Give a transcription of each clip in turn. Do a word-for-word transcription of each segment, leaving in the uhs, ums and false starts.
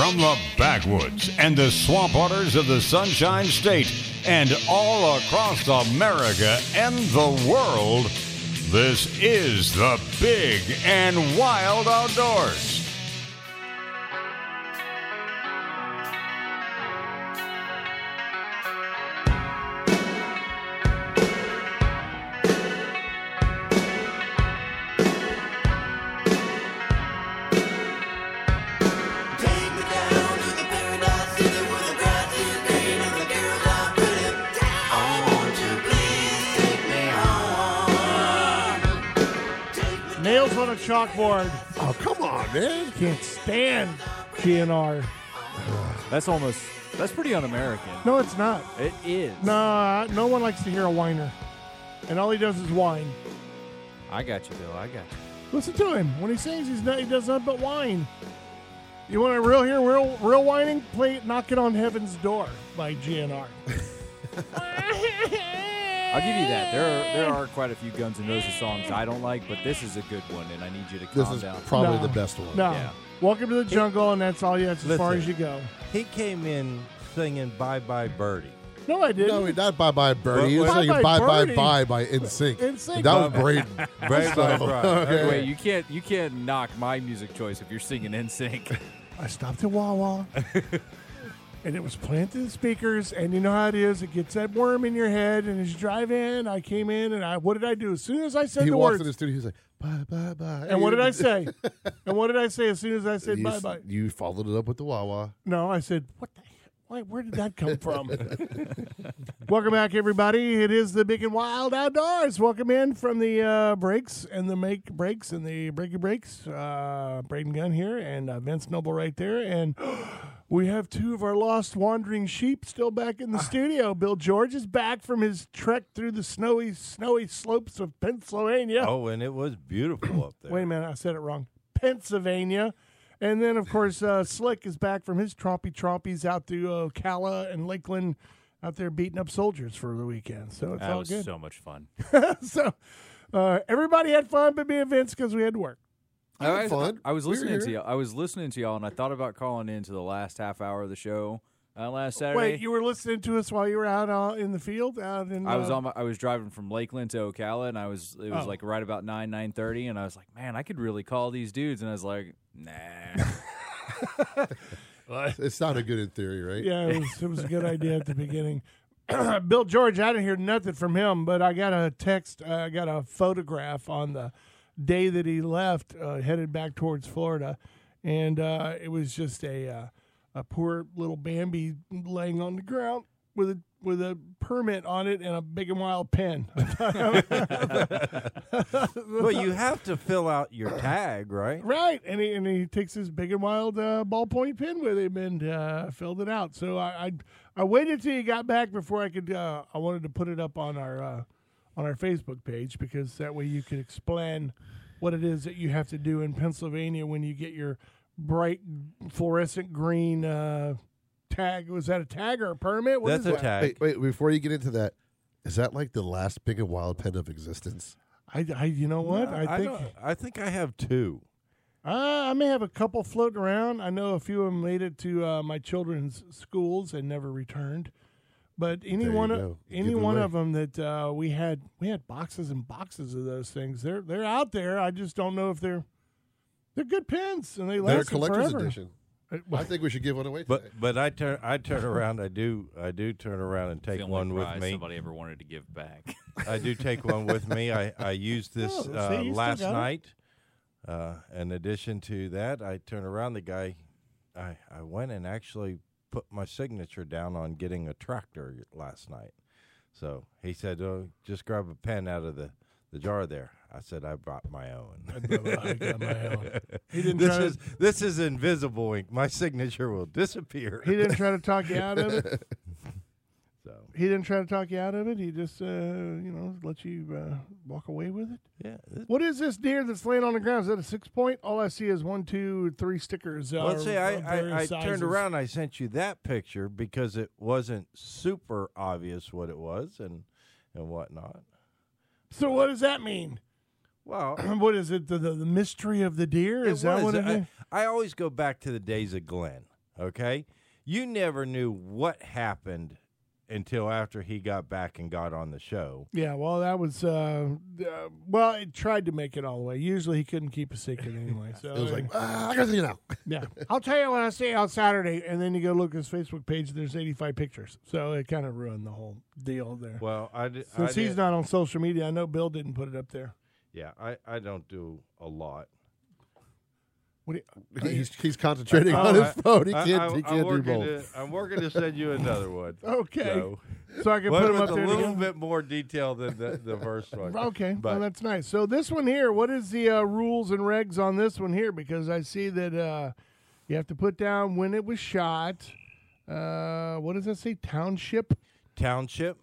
From the backwoods and the swamp waters of the Sunshine State and all across America and the world, this is the Big and Wild Outdoors. Chalkboard. Oh, come on, man. Can't stand G N R. That's almost, that's pretty un-American. No, it's not. It is. No, no one likes to hear a whiner. And all he does is whine. I got you, Bill. I got you. Listen to him. When he sings, he's not, he does nothing but whine. You want to real hear real real whining? Play Knocking on Heaven's Door by G N R. I'll give you that. There are there are quite a few Guns N' Roses songs I don't like, but this is a good one, and I need you to calm down. This is probably no, the best one. No. Yeah. Welcome to the jungle, he, and that's all you that's listen, as far as you go. He came in singing Bye Bye Birdie. No, I didn't. No, not Bye Bye Birdie. He was singing Bye Bye Bye by N Sync. N Sync. That was Braden. Braden. Okay. Wait, you can't you can't knock my music choice if you're singing N Sync. I stopped at Wawa. And it was planted in speakers, and you know how it is. It gets that worm in your head, and as you drive in, I came in, and I what did I do? As soon as I said he the words. He walked in the studio, he was like, bye, bye, bye. And what did I say? And what did I say as soon as I said you, bye, bye? You followed it up with the Wawa. No, I said, what the heck? Where did that come from? Welcome back, everybody. It is the Big and Wild Outdoors. Welcome in from the uh, breaks and the make breaks and the breaky breaks. Uh, Braden Gunn here and uh, Vince Noble right there. And... we have two of our lost wandering sheep still back in the studio. Bill George is back from his trek through the snowy, snowy slopes of Pennsylvania. Oh, and it was beautiful up there. Wait a minute, I said it wrong. Pennsylvania. And then, of course, uh, Slick is back from his trompy trompies out through Ocala and Lakeland, out there beating up soldiers for the weekend. So it's that all was good. So much fun. So uh, everybody had fun but me and Vince because we had to work. I, fun. I was listening We're to y'all. I was listening to y'all, and I thought about calling in to the last half hour of the show uh, last Saturday. Wait, you were listening to us while you were out uh, in the field, out in. Uh, I was on. My, I was driving from Lakeland to Ocala, and I was. It was oh. like right about nine nine thirty, and I was like, man, I could really call these dudes, and I was like, nah. It sounded good in theory, right? Yeah, it was. It was a good idea at the beginning. Bill George, I didn't hear nothing from him, but I got a text. Uh, I got a photograph on the day that he left, uh, headed back towards Florida, and uh, it was just a uh, a poor little Bambi laying on the ground with a with a permit on it and a Big and Wild pen. Well, you have to fill out your tag, right? Right, and he and he takes his Big and Wild uh, ballpoint pen with him and uh, filled it out. So I, I I waited till he got back before I could. Uh, I wanted to put it up on our. Uh, on our Facebook page, because that way you can explain what it is that you have to do in Pennsylvania when you get your bright fluorescent green uh, tag. Was that a tag or a permit? What That's is a that? tag. Wait, wait, before you get into that, is that like the last Big and Wild pen of existence? I, I you know what? No, I think I, I think I have two. Uh, I may have a couple floating around. I know a few of them made it to uh, my children's schools and never returned. But any one of, any one of them that uh, we had, we had boxes and boxes of those things. They're they're out there. I just don't know if they're they're good pins and they last they're a collector's forever. edition. I think we should give one away. Today. But but I turn I turn around. I do I do turn around and take one with me. Somebody ever wanted to give back? I do take one with me. I I used this oh, uh, see, last night. Uh, in addition to that, I turn around. The guy, I I went and actually put my signature down on getting a tractor last night. So he said, oh, just grab a pen out of the, the jar there. I said, I brought my own. I, brought, I got my own. He didn't this, is, to, this is invisible ink. My signature will disappear. He didn't try to talk you out of it? So he didn't try to talk you out of it? He just, uh, you know, let you uh, walk away with it? Yeah. What is this deer that's laying on the ground? Is that a six-point? All I see is one, two, three stickers. Uh, Let's say I, I, I turned around and I sent you that picture because it wasn't super obvious what it was and, and whatnot. So what does that mean? Well, what is it, the, the, the mystery of the deer? Is that what it is? I, I always go back to the days of Glenn. okay? You never knew what happened until after he got back and got on the show. Yeah, well, that was, uh, uh, well, it tried to make it all the way. Usually he couldn't keep a secret anyway. So it was like, uh, I got to see now. Yeah. I'll tell you what I see on Saturday. And then you go look at his Facebook page, there's eighty-five pictures. So it kind of ruined the whole deal there. Well, I did, Since I he's not on social media, I know Bill didn't put it up there. Yeah, I, I don't do a lot. What you, he's, he's concentrating I, on his I, phone. He I, can't, I, he can't do both. I'm working to send you another one. Okay. So, so I can put them up there. It's a little bit more detail than the, the first one. Okay. But. Well, that's nice. So this one here, what is the uh, rules and regs on this one here? Because I see that uh, you have to put down when it was shot. Uh, what does that say? Township? Township.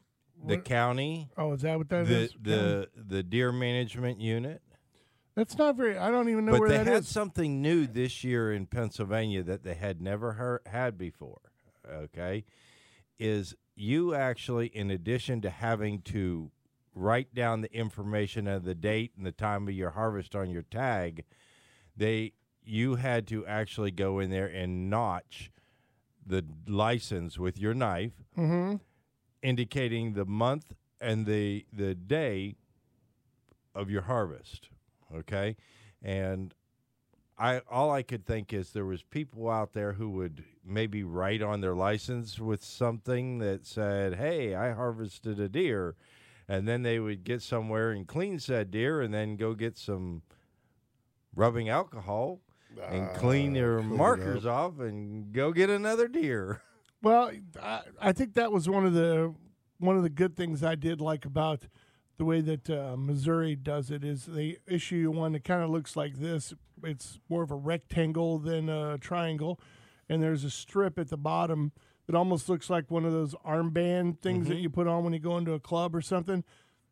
The what? County. Oh, is that what that the, is? The, the deer management unit. That's not very, I don't even know but where that is. But they had something new this year in Pennsylvania that they had never heard, had before, okay, is you actually, in addition to having to write down the information of the date and the time of your harvest on your tag, they you had to actually go in there and notch the license with your knife, mm-hmm. indicating the month and the the day of your harvest. Okay, and I all I could think is there was people out there who would maybe write on their license with something that said, hey, I harvested a deer, and then they would get somewhere and clean said deer and then go get some rubbing alcohol and uh, clean their markers off and go get another deer. Well, I, I think that was one of the one of the good things I did like about the way that uh, Missouri does it is they issue one that kind of looks like this. It's more of a rectangle than a triangle, and there's a strip at the bottom that almost looks like one of those armband things mm-hmm. that you put on when you go into a club or something.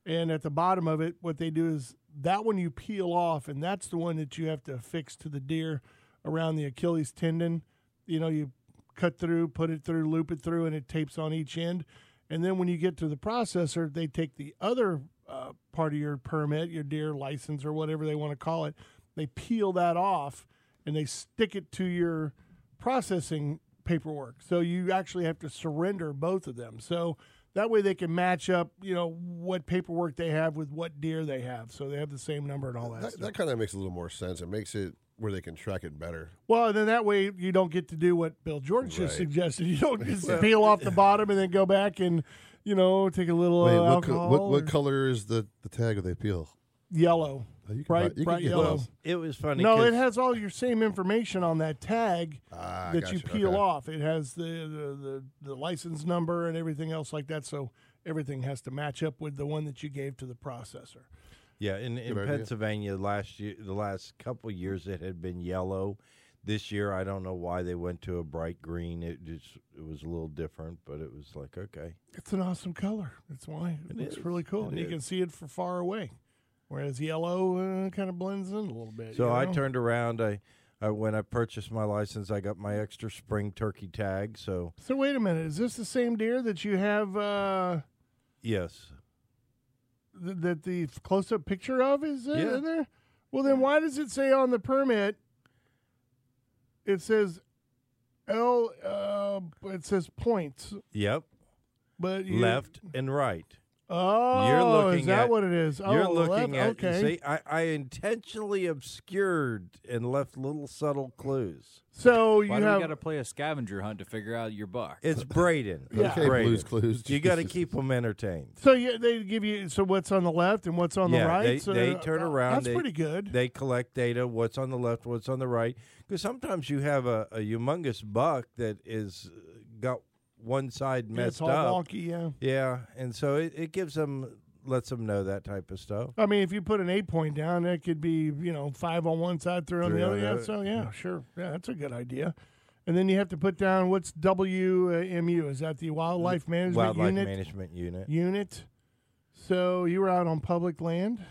And at the bottom of it, what they do is that one you peel off, and that's the one that you have to affix to the deer around the Achilles tendon. You know, you cut through, put it through, loop it through, and it tapes on each end. And then when you get to the processor, they take the other Uh, part of your permit, your deer license or whatever they want to call it, they peel that off and they stick it to your processing paperwork. So you actually have to surrender both of them. So that way they can match up, you know, what paperwork they have with what deer they have. So they have the same number and all that. That, stuff. That kind of makes a little more sense. It makes it where they can track it better. Well, then that way you don't get to do what Bill George right. just suggested. You don't just well, peel off the bottom and then go back and you know, take a little uh, Wait, what alcohol. Co- what, what color is the, the tag of the appeal? Yellow. Oh, you can bright buy, you bright can yellow. Those. It was funny. No, it has all your same information on that tag ah, that you, you peel okay. off. It has the, the, the, the license number and everything else like that, so everything has to match up with the one that you gave to the processor. Yeah, in, in Pennsylvania, last year, the last couple of years, it had been yellow. This year, I don't know why they went to a bright green. It just it was a little different, but it was like, okay. It's an awesome color. That's why. It, it looks is. really cool. It and is. You can see it from far away, whereas yellow uh, kind of blends in a little bit. So you know? I turned around. I, I when I purchased my license, I got my extra spring turkey tag. So, so wait a minute. Is this the same deer that you have? Uh, yes. Th- that the close-up picture of is uh, yeah. in there? Well, then why does it say on the permit? It says, L. Uh, it says points. Yep. But you, left and right. Oh, you're looking is that at, what it is? You're oh, looking left, at. Okay. See, I, I intentionally obscured and left little subtle clues. So you Why have got to play a scavenger hunt to figure out your buck. It's Braden. yeah. Okay, Braden. Blues clues. You got to keep them entertained. So you, they give you. So what's on the left and what's on yeah, the right? They, so they turn around. That's they, pretty good. They collect data. What's on the left? What's on the right? Because sometimes you have a, a humongous buck that is got. One side messed up. It's all wonky, yeah. Yeah, and so it, it gives them, lets them know that type of stuff. I mean, if you put an eight point down, that could be, you know, five on one side, three on the other. Yeah, so, yeah, sure. Yeah, that's a good idea. And then you have to put down, what's W M U? Is that the Wildlife Management Wildlife Unit? Wildlife Management Unit. Unit. So you were out on public land?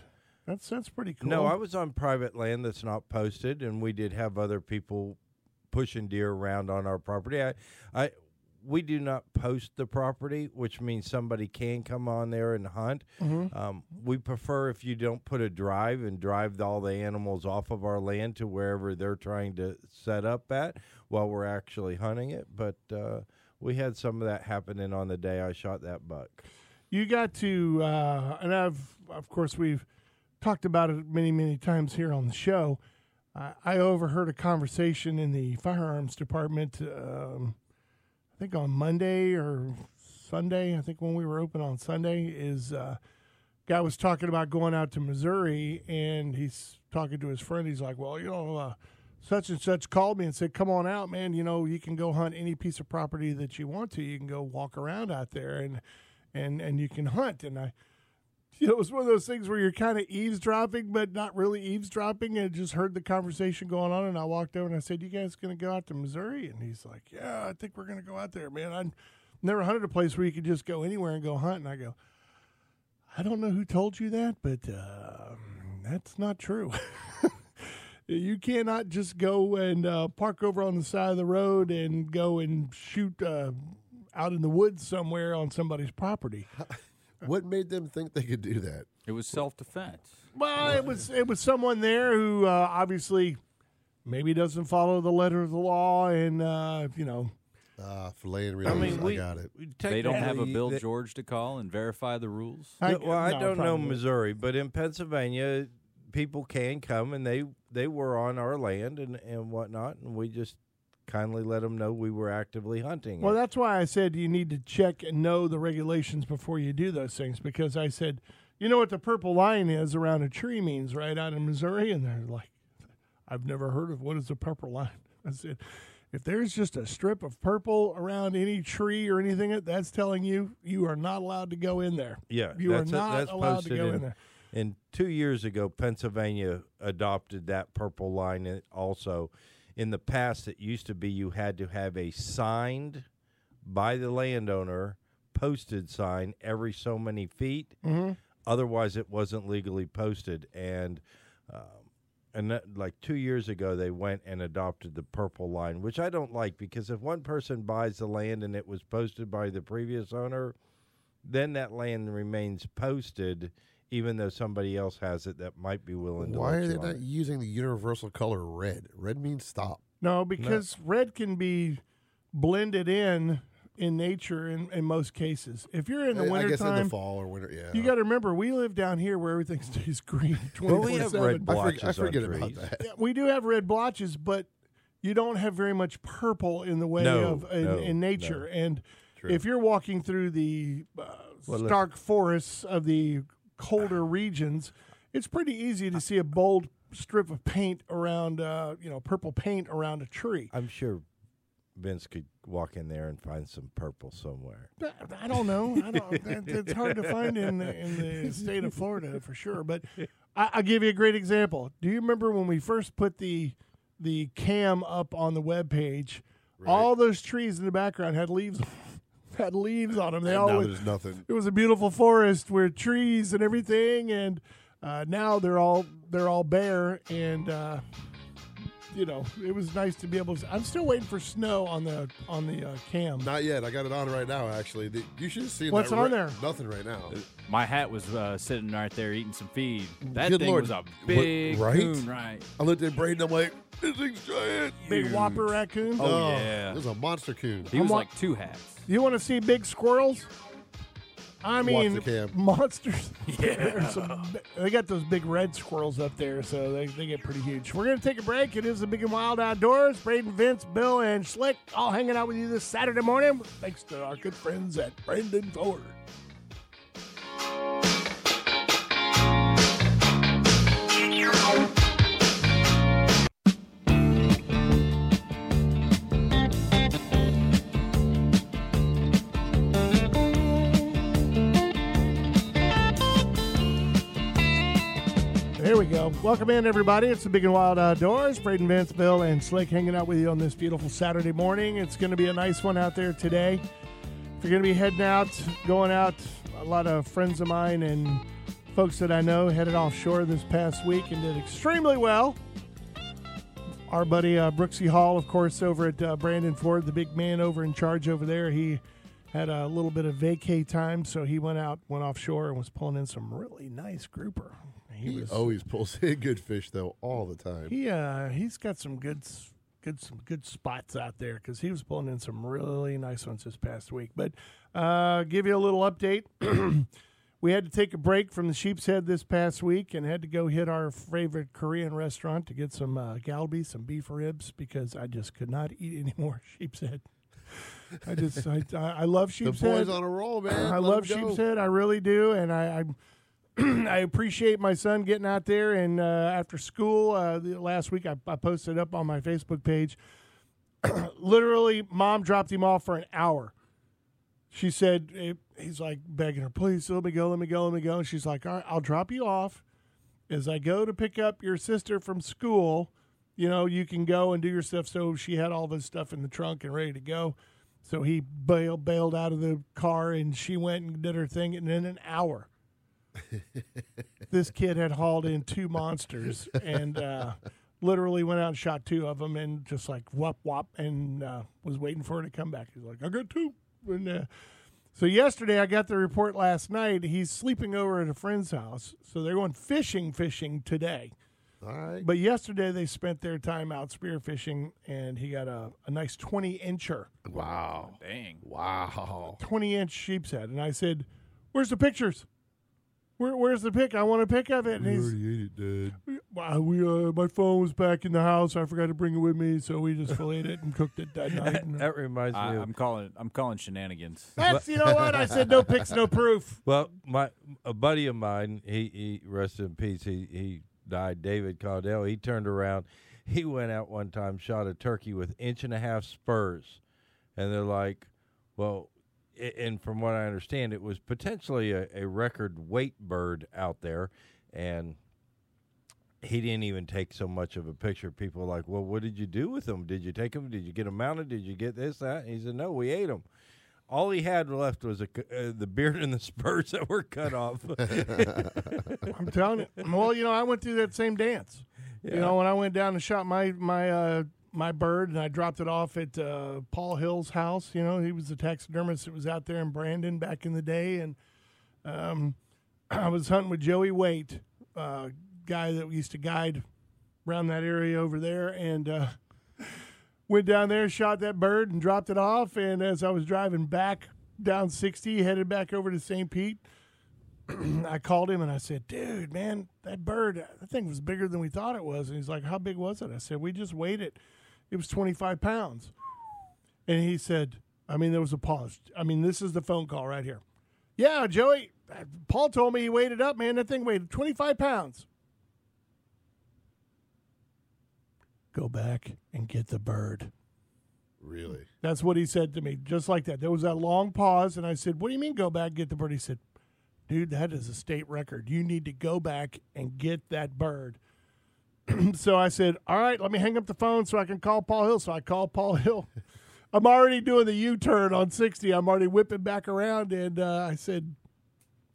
That's, that's pretty cool. No, I was on private land that's not posted, and we did have other people pushing deer around on our property. I... I we do not post the property, which means somebody can come on there and hunt. Mm-hmm. Um, we prefer if you don't put a drive and drive all the animals off of our land to wherever they're trying to set up at while we're actually hunting it. But uh, we had some of that happening on the day I shot that buck. You got to, uh, and I've, of course, we've talked about it many, many times here on the show. Uh, I overheard a conversation in the firearms department, um, I think on Monday or Sunday, I think when we were open on Sunday, is uh, guy was talking about going out to Missouri, and he's talking to his friend. He's like, well, you know, uh, such and such called me and said, come on out, man. You know, you can go hunt any piece of property that you want to. You can go walk around out there, and and and you can hunt. And I, you know, it was one of those things where you're kind of eavesdropping, but not really eavesdropping, and just heard the conversation going on, and I walked over and I said, you guys going to go out to Missouri? And he's like, yeah, I think we're going to go out there, man. I never hunted a place where you could just go anywhere and go hunt. And I go, I don't know who told you that, but uh, that's not true. You cannot just go and uh, park over on the side of the road and go and shoot uh, out in the woods somewhere on somebody's property. What made them think they could do that? It was self-defense. Well, it was it was someone there who uh, obviously maybe doesn't follow the letter of the law, and uh, you know, uh, fillet and release. I mean, we I got it. They don't have a Bill George to call and verify the rules. I, well, I no, don't know Missouri, but in Pennsylvania, people can come, and they they were on our land and and whatnot, and we just kindly let them know we were actively hunting. Well, that's why I said you need to check and know the regulations before you do those things, because I said, you know what the purple line is around a tree means, right, out in Missouri? And they're like, I've never heard of, what is the purple line? I said, if there's just a strip of purple around any tree or anything, that's telling you you are not allowed to go in there. Yeah, you are not a, that's allowed to go in, in there. And two years ago, Pennsylvania adopted that purple line also. In the past, it used to be you had to have a signed by the landowner, posted sign every so many feet. Mm-hmm. Otherwise, it wasn't legally posted. And um, and that, like two years ago, they went and adopted the purple line, which I don't like, because if one person buys the land and it was posted by the previous owner, then that land remains posted, even though somebody else has it that might be willing to. Why are they not using the universal color red? Red means stop. No, because no. Red can be blended in in nature in, in most cases. If you're in the wintertime. I guess time, in the fall or winter, yeah. You got to remember, we live down here where everything stays green. Well, we have red blotches. I forget, I forget about that. Yeah, we do have red blotches, but you don't have very much purple in the way no, of in, no, in nature. No. And true. If you're walking through the uh, well, stark let's... forests of the colder regions, it's pretty easy to see a bold strip of paint around, uh, you know, purple paint around a tree. I'm sure Vince could walk in there and find some purple somewhere. I don't know. I don't, it's hard to find in the, in the state of Florida for sure. But I, I'll give you a great example. Do you remember when we first put the the cam up on the webpage? Right. All those trees in the background had leaves. Had leaves on them. They all. There's nothing. It was a beautiful forest with trees and everything, and uh, now they're all they're all bare. And uh, you know, it was nice to be able to. I'm still waiting for snow on the on the uh, cam. Not yet. I got it on right now. Actually, the, you should see what's that on re- there. Nothing right now. My hat was uh, sitting right there eating some feed. That Good thing Lord. was a big what, right? coon, right? I looked at Braden. I'm like, this thing's giant. Big whopper raccoon. Oh, oh yeah, this is a monster coon. He I'm was wa- like two hats. You want to see big squirrels? I mean, monsters. Yeah. Some, they got those big red squirrels up there, so they, they get pretty huge. We're going to take a break. It is the Big and Wild Outdoors. Braden, Vince, Bill, and Slick all hanging out with you this Saturday morning. Thanks to our good friends at Brandon Ford. There we go. Welcome in, everybody. It's the Big and Wild Outdoors. Braden, Vince, Bill, and Slick hanging out with you on this beautiful Saturday morning. It's going to be a nice one out there today. If you're going to be heading out, going out, a lot of friends of mine and folks that I know headed offshore this past week and did extremely well. Our buddy uh, Brooksy Hall, of course, over at uh, Brandon Ford, the big man over in charge over there, he had a little bit of vacay time, so he went out, went offshore, and was pulling in some really nice grouper. He, he was, always pulls in good fish, though, all the time. He, uh, he's got some good, good, some good spots out there because he was pulling in some really nice ones this past week. But uh, give you a little update. We had to take a break from the Sheep's Head this past week and had to go hit our favorite Korean restaurant to get some uh, galbi, some beef ribs, because I just could not eat any more Sheep's Head. I just, I, I love Sheep's Head. The boy's on a roll, man. I love Sheep's Head. I really do. And I I, I appreciate my son getting out there. And uh, after school, uh, the, last week, I, I posted up on my Facebook page. Literally, Mom dropped him off for an hour. She said, it, he's like begging her, please, let me go, let me go, let me go. And she's like, all right, I'll drop you off. As I go to pick up your sister from school, you know, you can go and do your stuff. So she had all this stuff in the trunk and ready to go. So he bailed, bailed out of the car, and she went and did her thing. And in an hour, this kid had hauled in two monsters and uh, literally went out and shot two of them and just like whop, whop, and uh, was waiting for her to come back. He's like, I got two. And, uh, so yesterday I got the report last night. He's sleeping over at a friend's house, so they're going fishing, fishing today. All right. But yesterday they spent their time out spearfishing, and he got a, a nice twenty-incher. Wow. Dang. Wow. twenty-inch sheep's head. And I said, where's the pictures? Where, where's the pic? I want a pic of it. And we he's, already ate it, Dad. We, uh, my phone was back in the house. I forgot to bring it with me, so we just filleted it and cooked it that night. That reminds uh, me. Of I'm calling. I'm calling shenanigans. That's you know what I said. No pics, no proof. Well, my a buddy of mine, he, he rest in peace. He he died. David Caudill. He turned around. He went out one time, shot a turkey with inch and a half spurs, and they're like, well. And from what I understand, it was potentially a, a record weight bird out there, and he didn't even take so much of a picture. People are like, well, what did you do with them? Did you take them? Did you get them mounted? Did you get this, that? And he said, no, we ate them. All he had left was a, uh, the beard and the spurs that were cut off. I'm telling you. Well, you know, I went through that same dance. Yeah. You know, when I went down and shot my my. Uh, my bird, and I dropped it off at uh, Paul Hill's house. You know, he was the taxidermist that was out there in Brandon back in the day, and um, I was hunting with Joey Waite, a uh, guy that used to guide around that area over there, and uh, went down there, shot that bird, and dropped it off, and as I was driving back down sixty, headed back over to Saint Pete, I called him and I said, dude, man, that bird, that thing was bigger than we thought it was, and he's like, how big was it? I said, we just weighed it. It was twenty-five pounds. And he said, I mean, there was a pause. I mean, this is the phone call right here. Yeah, Joey, Paul told me he weighed it up, man. That thing weighed twenty-five pounds. Go back and get the bird. Really? That's what he said to me, just like that. There was that long pause, and I said, what do you mean go back and get the bird? He said, dude, that is a state record. You need to go back and get that bird. So I said, all right, let me hang up the phone so I can call Paul Hill. So I called Paul Hill. I'm already doing the U-turn on sixty. I'm already whipping back around. And uh, I said,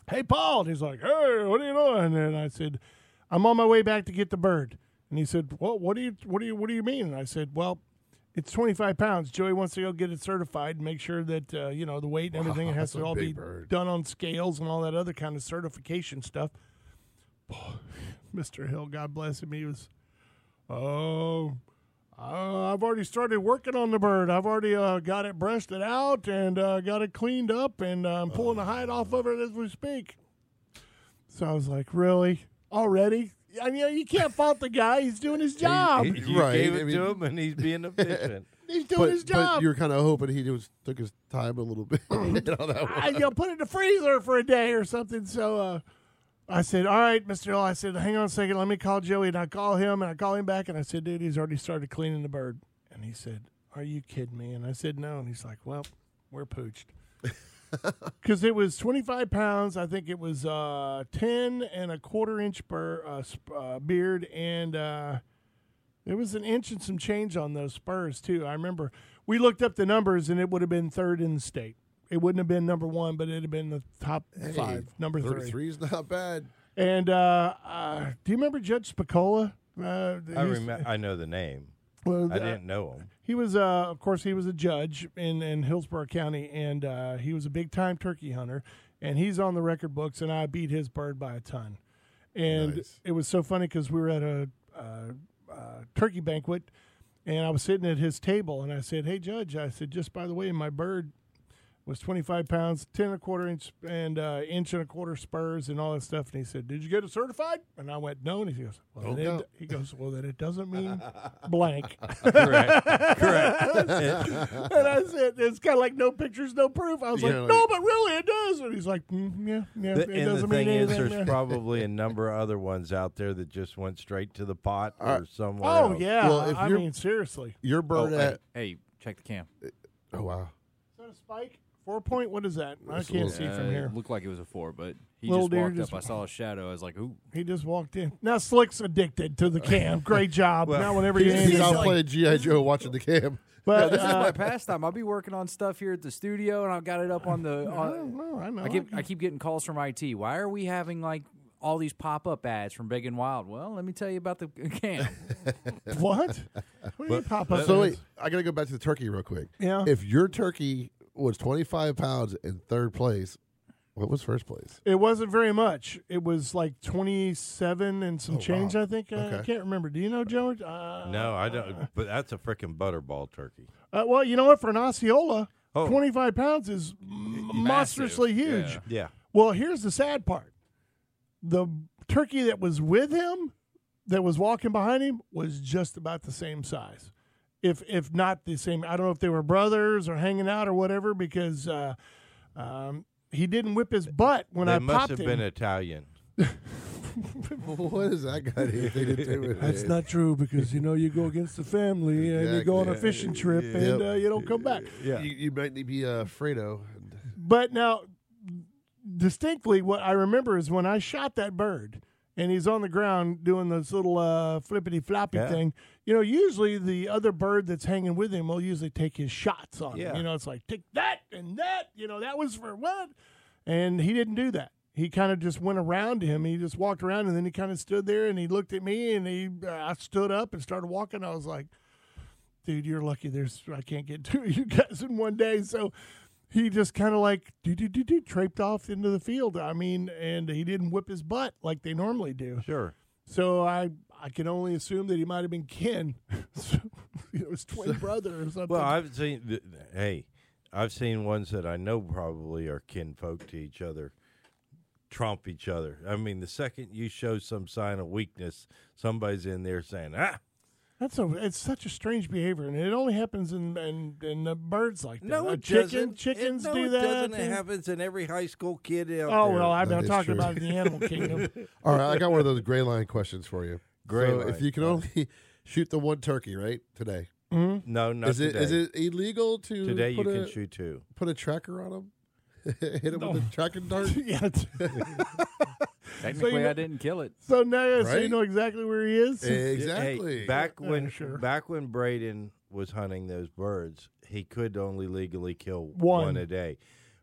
hey, Paul. And he's like, hey, what are you doing? And I said, I'm on my way back to get the bird. And he said, well, what do you what do you, what do you mean? And I said, well, it's twenty-five pounds. Joey wants to go get it certified and make sure that, uh, you know, the weight and everything wow, has to all be bird. Done on scales and all that other kind of certification stuff. Oh, Mister Hill, God bless him, he was, oh, uh, I've already started working on the bird. I've already uh, got it breasted out and uh, got it cleaned up, and uh, I'm pulling the hide off of it as we speak. So I was like, really? Already? I mean, you can't fault the guy. He's doing his job. He, he, you right. gave it I mean, to him, and he's being efficient. He's doing but, his job. But you were kind of hoping he was, took his time a little bit. You know, that I, you know, put it in the freezer for a day or something, so... Uh, I said, all right, Mister Hill. I said, hang on a second. Let me call Joey. And I call him, and I call him back, and I said, dude, he's already started cleaning the bird. And he said, are you kidding me? And I said, no. And he's like, well, we're pooched. Because it was twenty-five pounds. I think it was uh, ten and a quarter inch bur- uh, sp- uh, beard, and uh, it was an inch and some change on those spurs, too. I remember we looked up the numbers, and it would have been third in the state. It wouldn't have been number one, but it would have been the top hey, five, number three. Three is not bad. And uh, uh, do you remember Judge Spicola? Uh, I, rem- I know the name. Well, I didn't know him. He was, uh, of course, he was a judge in, in Hillsborough County, and uh, he was a big-time turkey hunter, and he's on the record books, and I beat his bird by a ton. And nice. It was so funny because we were at a uh, uh, turkey banquet, and I was sitting at his table, and I said, hey, Judge, I said, just by the way, my bird was twenty-five pounds, ten and a quarter inch, and uh, inch and a quarter spurs and all that stuff. And he said, did you get it certified? And I went, no. And he goes, well, oh, no. He goes, well, then it doesn't mean blank. Correct. Correct. And I said, it's kind of like no pictures, no proof. I was like, like, no, but really it does. And he's like, mm, yeah, yeah, the, it doesn't mean anything. And the thing is, there's there. probably a number of other ones out there that just went straight to the pot uh, or somewhere Oh, else. yeah. Well, if I mean, seriously. Your bird oh, at. Hey, hey, check the cam. Oh, wow. Is that a spike? Four point? What is that? I can't uh, see from here. It looked like it was a four, but he Little just walked up. Just I saw a shadow. I was like, ooh. He just walked in. Now Slick's addicted to the cam. Great job. Well, now whenever you he's out playing G I. Joe watching the cam. But, yeah, this uh, is my pastime. I'll be working on stuff here at the studio, and I've got it up on the – I don't know. I know. I keep, I keep getting calls from I T. Why are we having, like, all these pop-up ads from Big and Wild? Well, let me tell you about the cam. What? What do you pop up? So wait, I got to go back to the turkey real quick. Yeah. If your turkey was twenty-five pounds in third place, what was first place? It wasn't very much. It was like twenty-seven and some oh, change, wow. I think. Okay. I can't remember. Do you know, Joe? Uh, no, I don't. But that's a freaking butterball turkey. Uh, well, you know what? For an Osceola, oh. twenty-five pounds is Massive. Monstrously huge. Yeah. yeah. Well, here's the sad part. The turkey that was with him, that was walking behind him, was just about the same size, if if not the same. I don't know if they were brothers or hanging out or whatever, because uh, um, he didn't whip his butt when they I popped him. They must have been Italian. What has that got anything to do with it? That's not true, because, you know, you go against the family exactly. and you go on a fishing trip yep. and uh, you don't come back. Yeah. You, you might be uh, Fredo. But now... distinctly, what I remember is when I shot that bird, and he's on the ground doing this little uh, flippity-floppy yeah. thing, you know, usually the other bird that's hanging with him will usually take his shots on yeah. him. You know, it's like, take that and that. You know, that was for what? And he didn't do that. He kind of just went around him. He just walked around, and then he kind of stood there, and he looked at me, and he uh, I stood up and started walking. I was like, dude, you're lucky. There's I can't get two of you guys in one day, so... He just kind of like do do do do traipsed off into the field. I mean, and he didn't whip his butt like they normally do. Sure. So I I can only assume that he might have been kin, so, you know, his twin so, brother or something. Well, I've seen th- hey, I've seen ones that I know probably are kinfolk to each other, trump each other. I mean, the second you show some sign of weakness, somebody's in there saying ah. That's a. It's such a strange behavior, and it only happens in in, in the birds like that. No, it chicken, doesn't. Chickens it, no, do it that. Doesn't. It happens in every high school kid. Out oh there. Well, I'm not talking true. About the animal kingdom. All right, I got one of those gray line questions for you. Gray so line. If you can only shoot the one turkey, right today? Mm-hmm. No, not is it, today. Is it illegal to today? Put you a, can shoot two. Put a tracker on them. Hit him no. with a tracking dart. Yeah. Technically, so you know, I didn't kill it. So now right? so you know exactly where he is. Exactly. Hey, back when, yeah, sure. back when Braden was hunting those birds, he could only legally kill one. one a day.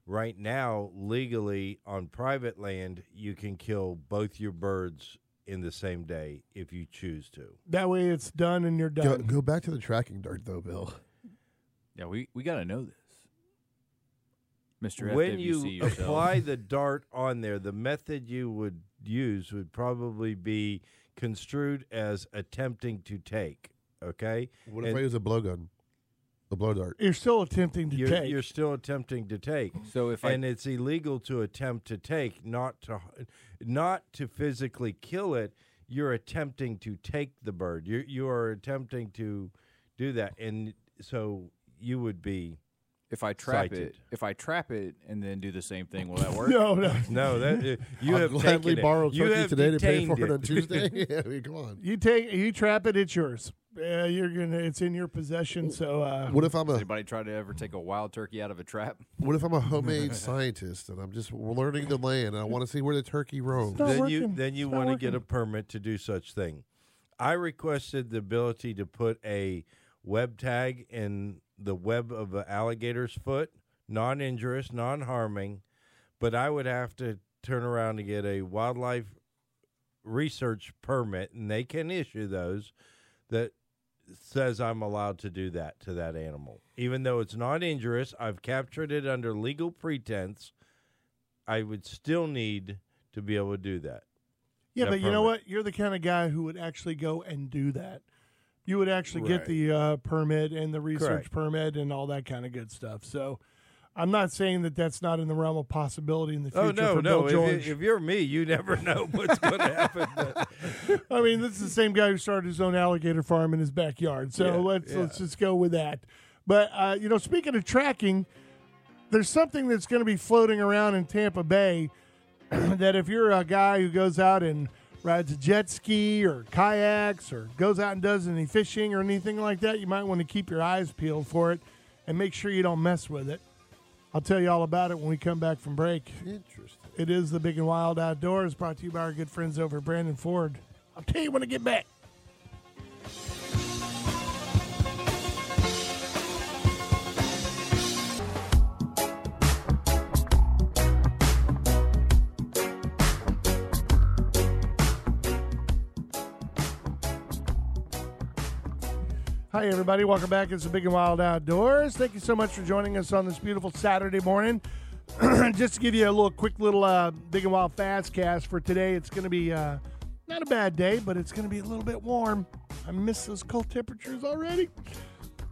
Right now, legally on private land, you can kill both your birds in the same day if you choose to. That way, it's done and you're done. Go, go back to the tracking dart, though, Bill. Yeah, we we got to know this. Mister When F W C you yourself. Apply the dart on there, the method you would use would probably be construed as attempting to take, okay? What and if I use a blowgun, a blow dart? You're still attempting to you're, take. You're still attempting to take. So if and I, it's illegal to attempt to take, not to, not to physically kill it. You're attempting to take the bird. You you are attempting to do that, and so you would be. If I trap Cited. it, if I trap it, and then do the same thing, will that work? no, no, no. That uh, you I'll have gladly borrowed turkey today to pay for it, it on Tuesday. Yeah, I mean, come on. You take, you trap it. It's yours. Yeah, uh, you're gonna. It's in your possession. So, uh, what if I'm a? Anybody try to ever take a wild turkey out of a trap? What if I'm a homemade scientist and I'm just learning the land and I want to see where the turkey roams? Then working. you then you want to get a permit to do such thing. I requested the ability to put a web tag in. The web of an alligator's foot, non-injurious, non-harming, but I would have to turn around to get a wildlife research permit, and they can issue those, that says I'm allowed to do that to that animal. Even though it's not injurious, I've captured it under legal pretense, I would still need to be able to do that. Yeah, that but permit. You know what? You're the kind of guy who would actually go and do that. You would actually right. get the uh, permit and the research Correct. permit and all that kind of good stuff. So I'm not saying that that's not in the realm of possibility in the future. Oh, no, for no. Bill George. If, if you're me, you never know what's going to happen. But. I mean, this is the same guy who started his own alligator farm in his backyard. So yeah, let's yeah. let's just go with that. But, uh, you know, speaking of tracking, there's something that's going to be floating around in Tampa Bay that if you're a guy who goes out and rides a jet ski or kayaks or goes out and does any fishing or anything like that, you might want to keep your eyes peeled for it and make sure you don't mess with it. I'll tell you all about it when we come back from break. Interesting. It is the Big and Wild Outdoors, brought to you by our good friends over at Brandon Ford. I'll tell you when I get back. Hi, everybody. Welcome back. It's the Big and Wild Outdoors. Thank you so much for joining us on this beautiful Saturday morning. Just to give you a little quick little uh, Big and Wild Fastcast for today, it's going to be uh, not a bad day, but it's going to be a little bit warm. I miss those cold temperatures already.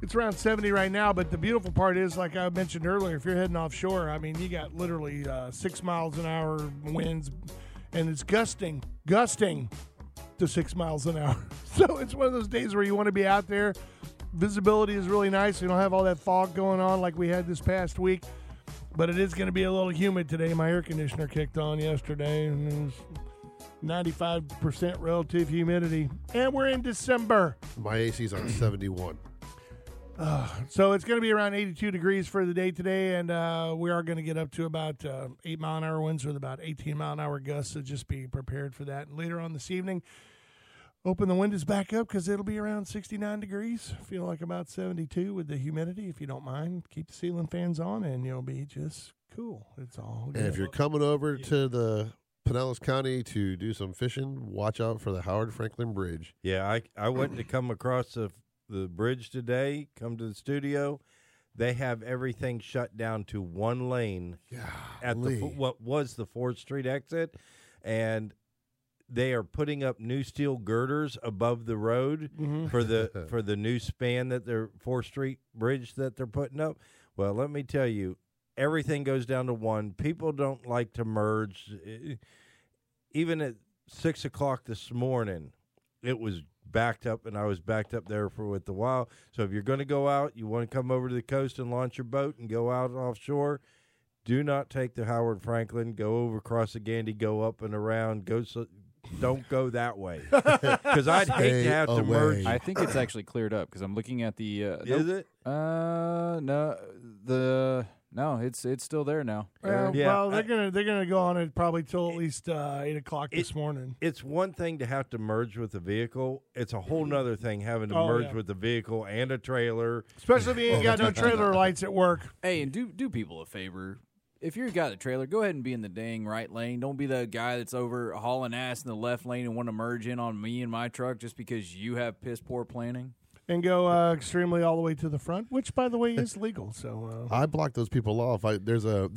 It's around seventy right now, but the beautiful part is, like I mentioned earlier, if you're heading offshore, I mean, you got literally uh, six miles an hour winds, and it's gusting, gusting to six miles an hour. So it's one of those days where you want to be out there. Visibility is really nice. You don't have all that fog going on like we had this past week. But it is going to be a little humid today. My air conditioner kicked on yesterday, and it was ninety-five percent relative humidity. And we're in December. My A C's on seventy-one. Uh, so it's going to be around eighty-two degrees for the day today, and uh, we are going to get up to about uh, eight mile an hour winds with about eighteen mile an hour gusts. So just be prepared for that. And later on this evening, open the windows back up because it'll be around sixty-nine degrees. Feel like about seventy-two with the humidity. If you don't mind, keep the ceiling fans on, and you'll be just cool. It's all good. And if you're coming over yeah. to the Pinellas County to do some fishing, watch out for the Howard Franklin Bridge. Yeah, I I went to come across the. The bridge today, come to the studio, they have everything shut down to one lane Golly. at the what was the fourth Street exit, and they are putting up new steel girders above the road mm-hmm. for the for the new span that their fourth Street bridge that they're putting up. Well, let me tell you, everything goes down to one. People don't like to merge. Even at six o'clock this morning, it was backed up, and I was backed up there for with the while. So if you're going to go out, you want to come over to the coast and launch your boat and go out offshore, do not take the Howard Franklin. Go over, cross the Gandy, go up and around. Go, so, don't go that way, because I'd hate Stay to have away. to merge. I think it's actually cleared up because I'm looking at the. Uh, Is nope. it? Uh, no, the. No, it's it's still there now. Well, yeah, well they're I, gonna they're gonna go on it probably till at least uh, eight o'clock it, this morning. It's one thing to have to merge with a vehicle. It's a whole nother thing having to oh, merge yeah. with a vehicle and a trailer. Especially if you ain't got no trailer lights at work. Hey, and do do people a favor. If you've got a trailer, go ahead and be in the dang right lane. Don't be the guy that's over hauling ass in the left lane and want to merge in on me and my truck just because you have piss poor planning. And go uh, extremely all the way to the front, which, by the way, is legal. So uh, I block those people off. I, there's a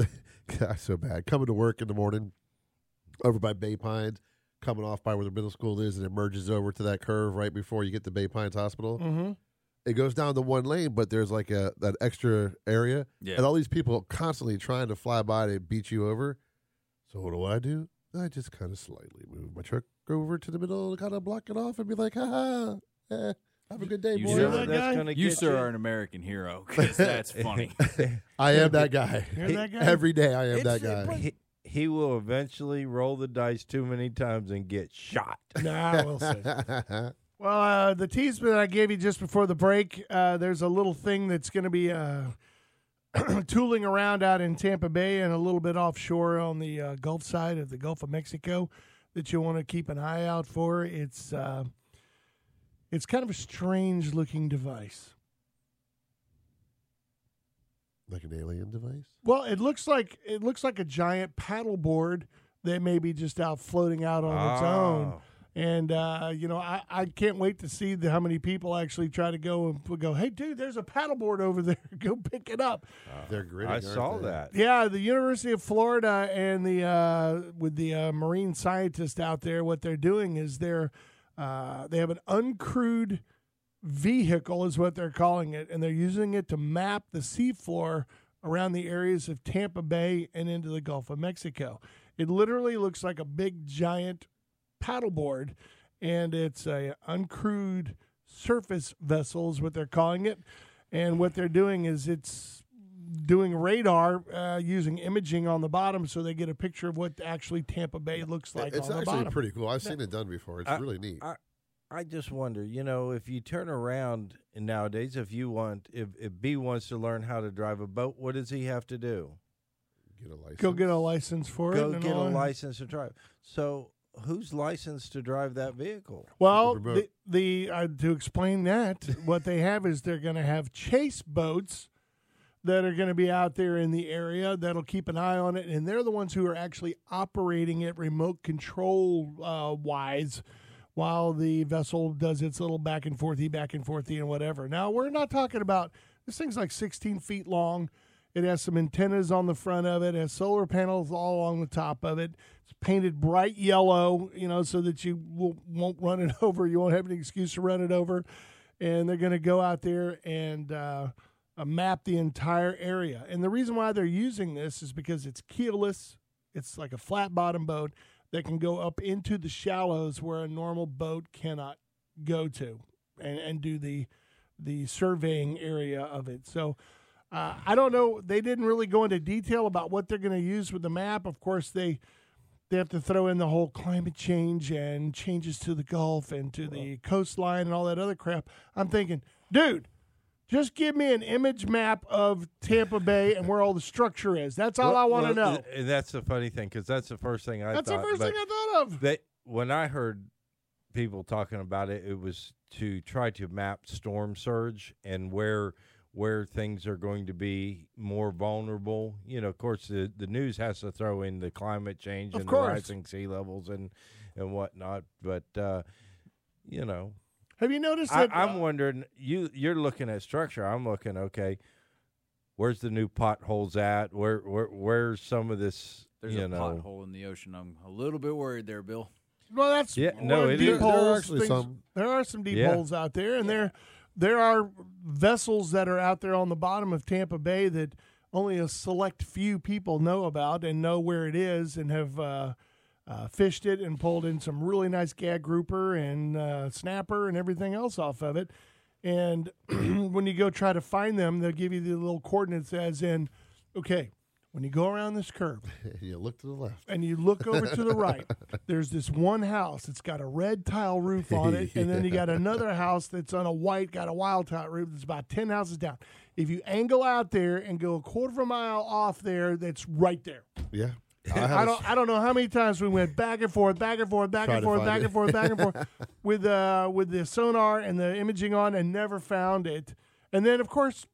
God, so bad coming to work in the morning, over by Bay Pines, coming off by where the middle school is, and it merges over to that curve right before you get to Bay Pines Hospital. Mm-hmm. It goes down to one lane, but there's like a that extra area, yeah. and all these people constantly trying to fly by to beat you over. So what do I do? I just kind of slightly move my truck over to the middle and kind of block it off and be like, ha ha. Eh. Have a good day, boy. You, that you sir, you. are an American hero, because that's funny. I am that guy. You're that guy? Every day I am it's that guy. He, he will eventually roll the dice too many times and get shot. Nah, we'll see. Well, uh, the tease that I gave you just before the break, uh, there's a little thing that's going to be uh, tooling around out in Tampa Bay and a little bit offshore on the uh, Gulf side of the Gulf of Mexico that you want to keep an eye out for. It's... Uh, It's kind of a strange-looking device. Like an alien device? Well, it looks like it looks like a giant paddleboard that may be just out floating out on oh. its own. And, uh, you know, I, I can't wait to see the, how many people actually try to go and go, hey, dude, there's a paddleboard over there. Go pick it up. Uh, They're gritty. I saw that. Yeah, the University of Florida and the uh, with the uh, marine scientists out there, what they're doing is they're uh, they have an uncrewed vehicle is what they're calling it, and they're using it to map the seafloor around the areas of Tampa Bay and into the Gulf of Mexico. It literally looks like a big, giant paddleboard, and it's a uncrewed surface vessel is what they're calling it. And what they're doing is it's doing radar uh, using imaging on the bottom, so they get a picture of what actually Tampa Bay looks like. It's on actually the bottom. Pretty cool. I've seen it done before. It's I, really neat. I, I just wonder, you know, if you turn around nowadays, if you want, if, if B wants to learn how to drive a boat, what does he have to do? Get a license. Go get a license for Go it. Go get a license to drive. So. Who's licensed to drive that vehicle? Well, the, the uh, to explain that, what they have is they're going to have chase boats that are going to be out there in the area that'll keep an eye on it, and they're the ones who are actually operating it remote control-wise uh, while the vessel does its little back and forthy, back and forthy, and whatever. Now, we're not talking about this thing's like sixteen feet long. It has some antennas on the front of it. It has solar panels all along the top of it. It's painted bright yellow, you know, so that you will, won't run it over. You won't have an excuse to run it over. And they're going to go out there and uh, map the entire area. And the reason why they're using this is because it's keelless. It's like a flat bottom boat that can go up into the shallows where a normal boat cannot go to and, and do the the surveying area of it. So Uh, I don't know. They didn't really go into detail about what they're going to use with the map. Of course, they they have to throw in the whole climate change and changes to the Gulf and to the coastline and all that other crap. I'm thinking, dude, just give me an image map of Tampa Bay and where all the structure is. That's all well, I want to well, know. Th- that's the funny thing, because that's the first thing I that's thought. That's the first thing I thought of. They, when I heard people talking about it, it was to try to map storm surge and where – where things are going to be more vulnerable. You know, of course, the, the news has to throw in the climate change and the rising sea levels and, and whatnot. But, uh, you know. Have you noticed I, that? I'm uh, wondering, you, you're looking at structure. I'm looking, okay, where's the new potholes at? Where, where Where's some of this, There's you a know, pothole in the ocean. I'm a little bit worried there, Bill. Well, that's yeah, no, it deep is. holes. There are, things, some. there are some deep yeah. holes out there, and yeah. they're – There are vessels that are out there on the bottom of Tampa Bay that only a select few people know about and know where it is and have uh, uh, fished it and pulled in some really nice gag grouper and uh, snapper and everything else off of it. And when you go try to find them, they'll give you the little coordinates as in, okay, when you go around this curve. You look to the left. And you look over to the right. There's this one house that's got a red tile roof on it, and then you got another house that's on a white, got a wild tile roof that's about ten houses down. If you angle out there and go a quarter of a mile off there, that's right there. Yeah. I, I don't I don't know how many times we went back and forth, back and forth, back and forth, back it. and forth, back and forth with, uh, with the sonar and the imaging on and never found it. And then, of course,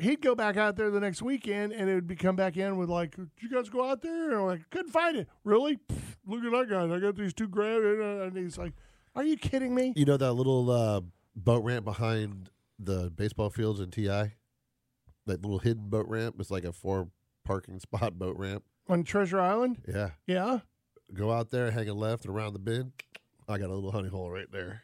he'd go back out there the next weekend, and it would be come back in with, like, did you guys go out there? And I'm like, couldn't find it. Really? Pfft, look at that guy. I got these two grabs. And he's like, are you kidding me? You know that little uh, boat ramp behind the baseball fields in T I? That little hidden boat ramp? It's like a four parking spot boat ramp. On Treasure Island? Yeah. Yeah? Go out there, hang a left, and around the bend. I got a little honey hole right there.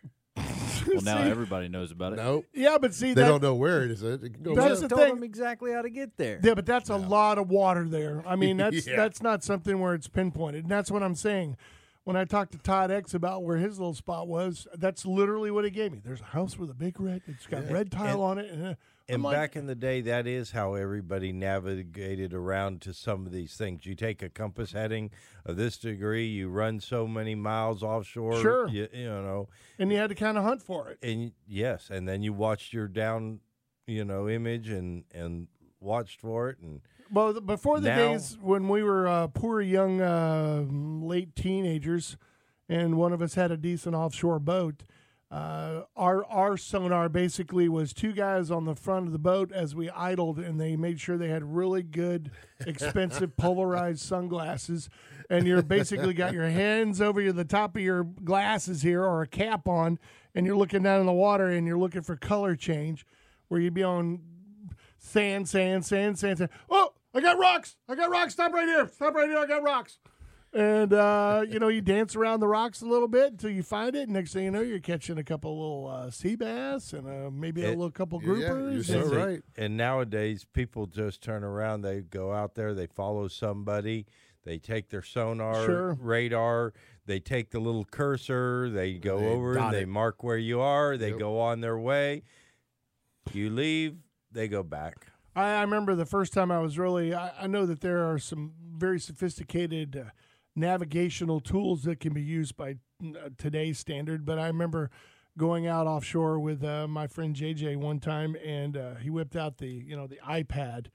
Well, now see, everybody knows about it. Nope. Yeah, but see, they that, don't know where it is. It can go that's the thing. Told them exactly how to get there. Yeah, but that's no. a lot of water there. I mean, that's yeah. that's not something where it's pinpointed. And that's what I'm saying. When I talked to Todd X about where his little spot was, that's literally what he gave me. There's a house with a big red. It's got yeah. red tile and, on it. And, and like, back in the day, that is how everybody navigated around to some of these things. You take a compass heading of this degree, you run so many miles offshore. Sure. You, you know. And you had to kind of hunt for it. And yes, and then you watched your down, you know, image and, and watched for it and. Well, the, before the now, days when we were uh, poor, young, uh, late teenagers, and one of us had a decent offshore boat, Uh, our our sonar basically was two guys on the front of the boat as we idled, and they made sure they had really good, expensive polarized sunglasses. And you're basically got your hands over your, the top of your glasses here, or a cap on, and you're looking down in the water and you're looking for color change, where you'd be on sand, sand, sand, sand, sand. Oh, I got rocks! I got rocks! Stop right here! Stop right here! I got rocks! And, uh, you know, you dance around the rocks a little bit until you find it. Next thing you know, you're catching a couple little uh, sea bass and uh, maybe it, a little couple groupers. Yeah, you're so right. And nowadays, people just turn around. They go out there. They follow somebody. They take their sonar, sure. radar. They take the little cursor. They go they over and they it. mark where you are. They yep. go on their way. You leave. They go back. I, I remember the first time I was really – I know that there are some very sophisticated uh, – navigational tools that can be used by today's standard, but I remember going out offshore with uh, my friend J J one time, and uh, he whipped out the you know the iPad,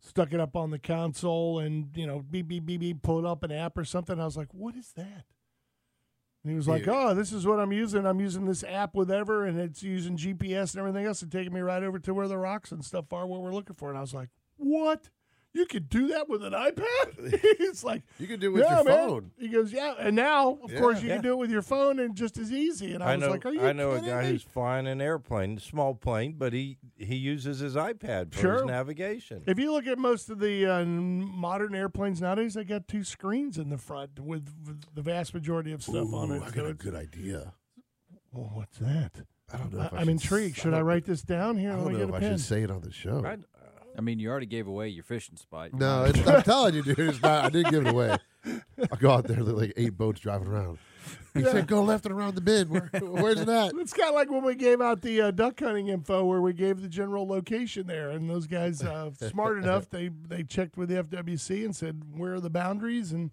stuck it up on the console, and you know beep beep beep beep pulled up an app or something. I was like, "What is that?" And he was like, yeah. "Oh, this is what I'm using. I'm using this app, whatever, and it's using G P S and everything else, and taking me right over to where the rocks and stuff are, where we're looking for." And I was like, "What? You could do that with an iPad?" It's like, you could do it with yeah, your man. phone. He goes, yeah. And now, of yeah, course, you yeah. can do it with your phone and just as easy. And I, I was know, like, are you I know kidding a guy me? who's flying an airplane, small plane, but he, he uses his iPad for sure. his navigation. If you look at most of the uh, modern airplanes nowadays, they got two screens in the front with, with the vast majority of stuff Ooh, on it. I got so a good idea. Well, what's that? I don't know. I, if I I'm intrigued. Should I, I write this down here? I don't know if I pen? should say it on the show. I, I mean, you already gave away your fishing spot. No, it's, I'm telling you, dude, it's not, I didn't give it away. I go out there, there's like eight boats driving around. He yeah. said, go left and around the bend. Where, where's it at? It's kind of like when we gave out the uh, duck hunting info, where we gave the general location there. And those guys, uh, smart enough, they, they checked with the F W C and said, where are the boundaries? And